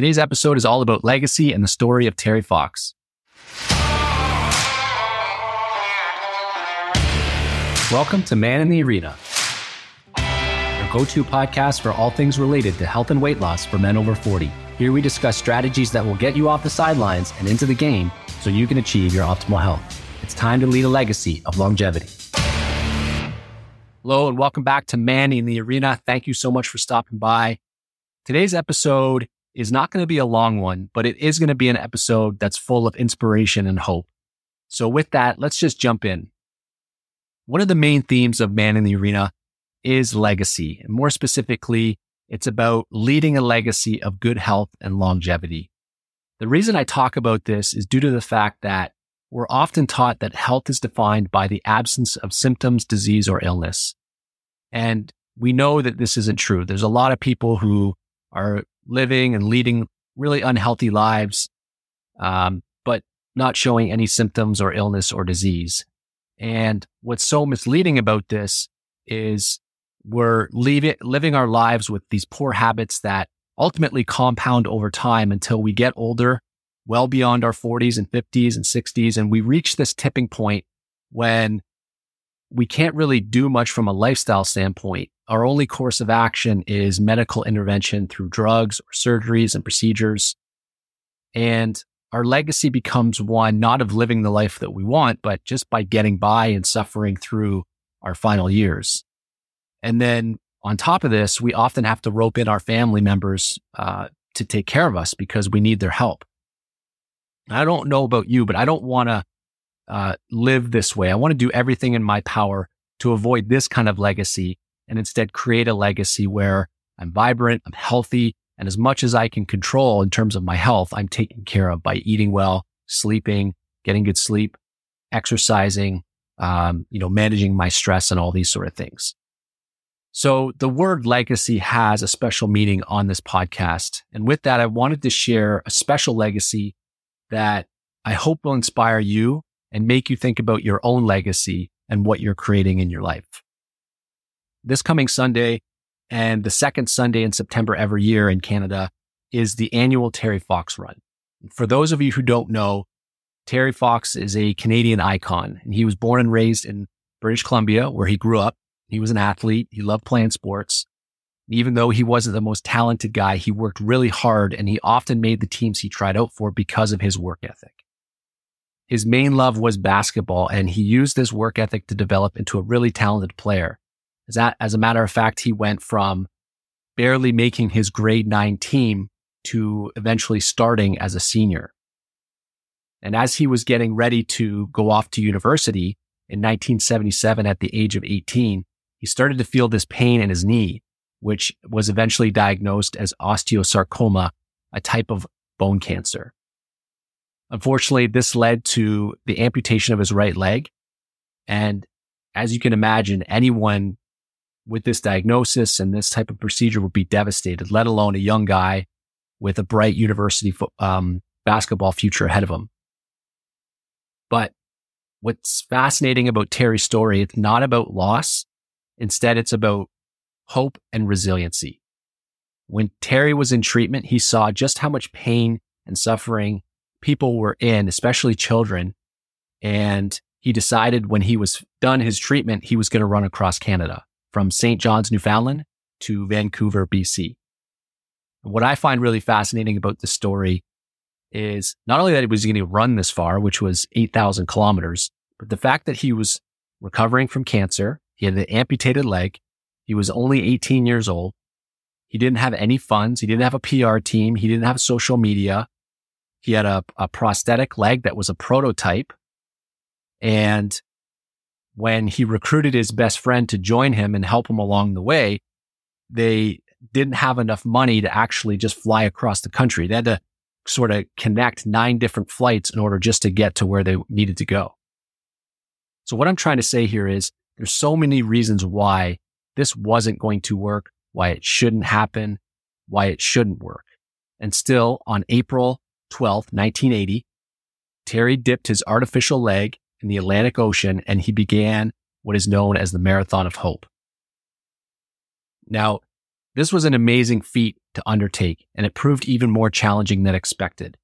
Today's episode is all about legacy and the story of Terry Fox. Welcome to Man in the Arena, your go-to podcast for all things related to health and weight loss for men over 40. Here we discuss strategies that will get you off the sidelines and into the game so you can achieve your optimal health. It's time to lead a legacy of longevity. Hello and welcome back to Man in the Arena. Thank you so much for stopping by. Today's episode is not going to be a long one, but it is going to be an episode that's full of inspiration and hope. So with that, let's just jump in. One of the main themes of Man in the Arena is legacy. And more specifically, it's about leading a legacy of good health and longevity. The reason I talk about this is due to the fact that we're often taught that health is defined by the absence of symptoms, disease, or illness. And we know that this isn't true. There's a lot of people who are living and leading really unhealthy lives, but not showing any symptoms or illness or disease. And what's so misleading about this is we're living our lives with these poor habits that ultimately compound over time until we get older, well beyond our 40s and 50s and 60s. And we reach this tipping point when we can't really do much from a lifestyle standpoint. Our only course of action is medical intervention through drugs or surgeries and procedures. And our legacy becomes one not of living the life that we want, but just by getting by and suffering through our final years. And then on top of this, we often have to rope in our family members to take care of us because we need their help. I don't know about you, but I don't want to live this way. I want to do everything in my power to avoid this kind of legacy and instead create a legacy where I'm vibrant, I'm healthy, and as much as I can control in terms of my health, I'm taken care of by eating well, sleeping, getting good sleep, exercising, managing my stress and all these sort of things. So the word legacy has a special meaning on this podcast. And with that, I wanted to share a special legacy that I hope will inspire you and make you think about your own legacy and what you're creating in your life. This coming Sunday and the second Sunday in September every year in Canada is the annual Terry Fox Run. For those of you who don't know, Terry Fox is a Canadian icon, and he was born and raised in British Columbia, where he grew up. He was an athlete. He loved playing sports. Even though he wasn't the most talented guy, he worked really hard, and he often made the teams he tried out for because of his work ethic. His main love was basketball, and he used this work ethic to develop into a really talented player. As a matter of fact, he went from barely making his grade 9 team to eventually starting as a senior. And as he was getting ready to go off to university in 1977 at the age of 18, he started to feel this pain in his knee, which was eventually diagnosed as osteosarcoma, a type of bone cancer. Unfortunately, this led to the amputation of his right leg. And as you can imagine, anyone with this diagnosis and this type of procedure would be devastated, let alone a young guy with a bright university basketball future ahead of him. But what's fascinating about Terry's story, it's not about loss. Instead, it's about hope and resiliency. When Terry was in treatment, he saw just how much pain and suffering people were in, especially children. And he decided when he was done his treatment, he was going to run across Canada from St. John's, Newfoundland to Vancouver, BC. And what I find really fascinating about this story is not only that he was going to run this far, which was 8,000 kilometers, but the fact that he was recovering from cancer, he had an amputated leg, he was only 18 years old. He didn't have any funds. He didn't have a PR team. He didn't have social media. He had a prosthetic leg that was a prototype. And when he recruited his best friend to join him and help him along the way, they didn't have enough money to actually just fly across the country. They had to sort of connect 9 different flights in order just to get to where they needed to go. So what I'm trying to say here is there's so many reasons why this wasn't going to work, why it shouldn't happen, why it shouldn't work. And still, on April 12th, 1980, Terry dipped his artificial leg in the Atlantic Ocean and he began what is known as the Marathon of Hope. Now, this was an amazing feat to undertake, and it proved even more challenging than expected.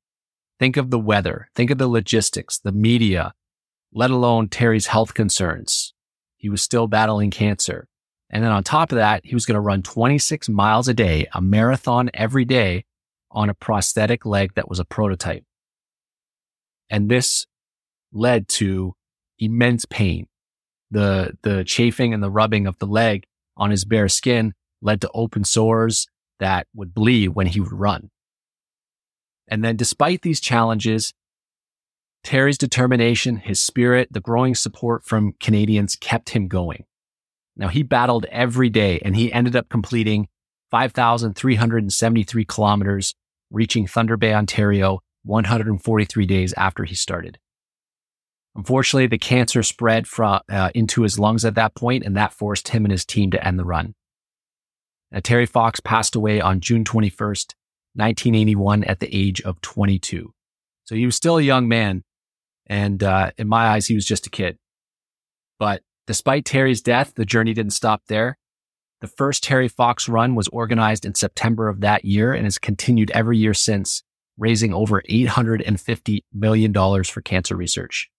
Think of the weather, think of the logistics, the media, let alone Terry's health concerns. He was still battling cancer. And then on top of that, he was going to run 26 miles a day, a marathon every day, on a prosthetic leg that was a prototype. And this led to immense pain. The chafing and the rubbing of the leg on his bare skin led to open sores that would bleed when he would run. And then despite these challenges, Terry's determination, his spirit, the growing support from Canadians kept him going. Now, he battled every day, and he ended up completing 5,373 kilometers, reaching Thunder Bay, Ontario, 143 days after he started. Unfortunately, the cancer spread into his lungs at that point, and that forced him and his team to end the run. Now, Terry Fox passed away on June 21st, 1981, at the age of 22. So he was still a young man, and in my eyes, he was just a kid. But despite Terry's death, the journey didn't stop there. The first Terry Fox run was organized in September of that year and has continued every year since, raising over $850 million for cancer research.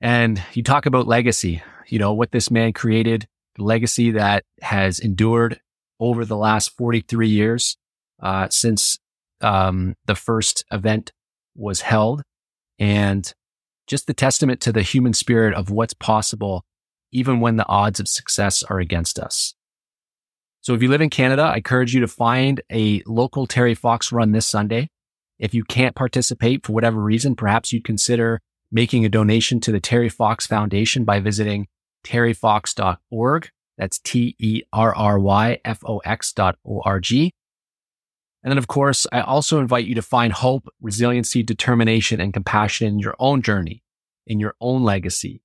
And you talk about legacy, you know, what this man created, the legacy that has endured over the last 43 years since the first event was held. And just the testament to the human spirit of what's possible, even when the odds of success are against us. So if you live in Canada, I encourage you to find a local Terry Fox run this Sunday. If you can't participate for whatever reason, perhaps you'd consider making a donation to the Terry Fox Foundation by visiting terryfox.org. That's terryfox.org. And then, of course, I also invite you to find hope, resiliency, determination, and compassion in your own journey, in your own legacy.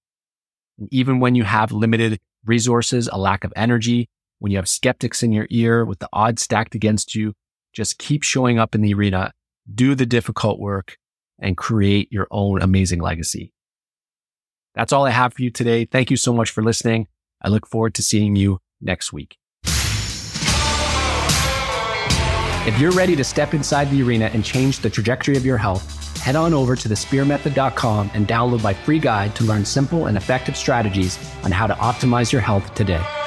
And even when you have limited resources, a lack of energy, when you have skeptics in your ear with the odds stacked against you, just keep showing up in the arena, do the difficult work, and create your own amazing legacy. That's all I have for you today. Thank you so much for listening. I look forward to seeing you next week. If you're ready to step inside the arena and change the trajectory of your health, head on over to thespearmethod.com and download my free guide to learn simple and effective strategies on how to optimize your health today.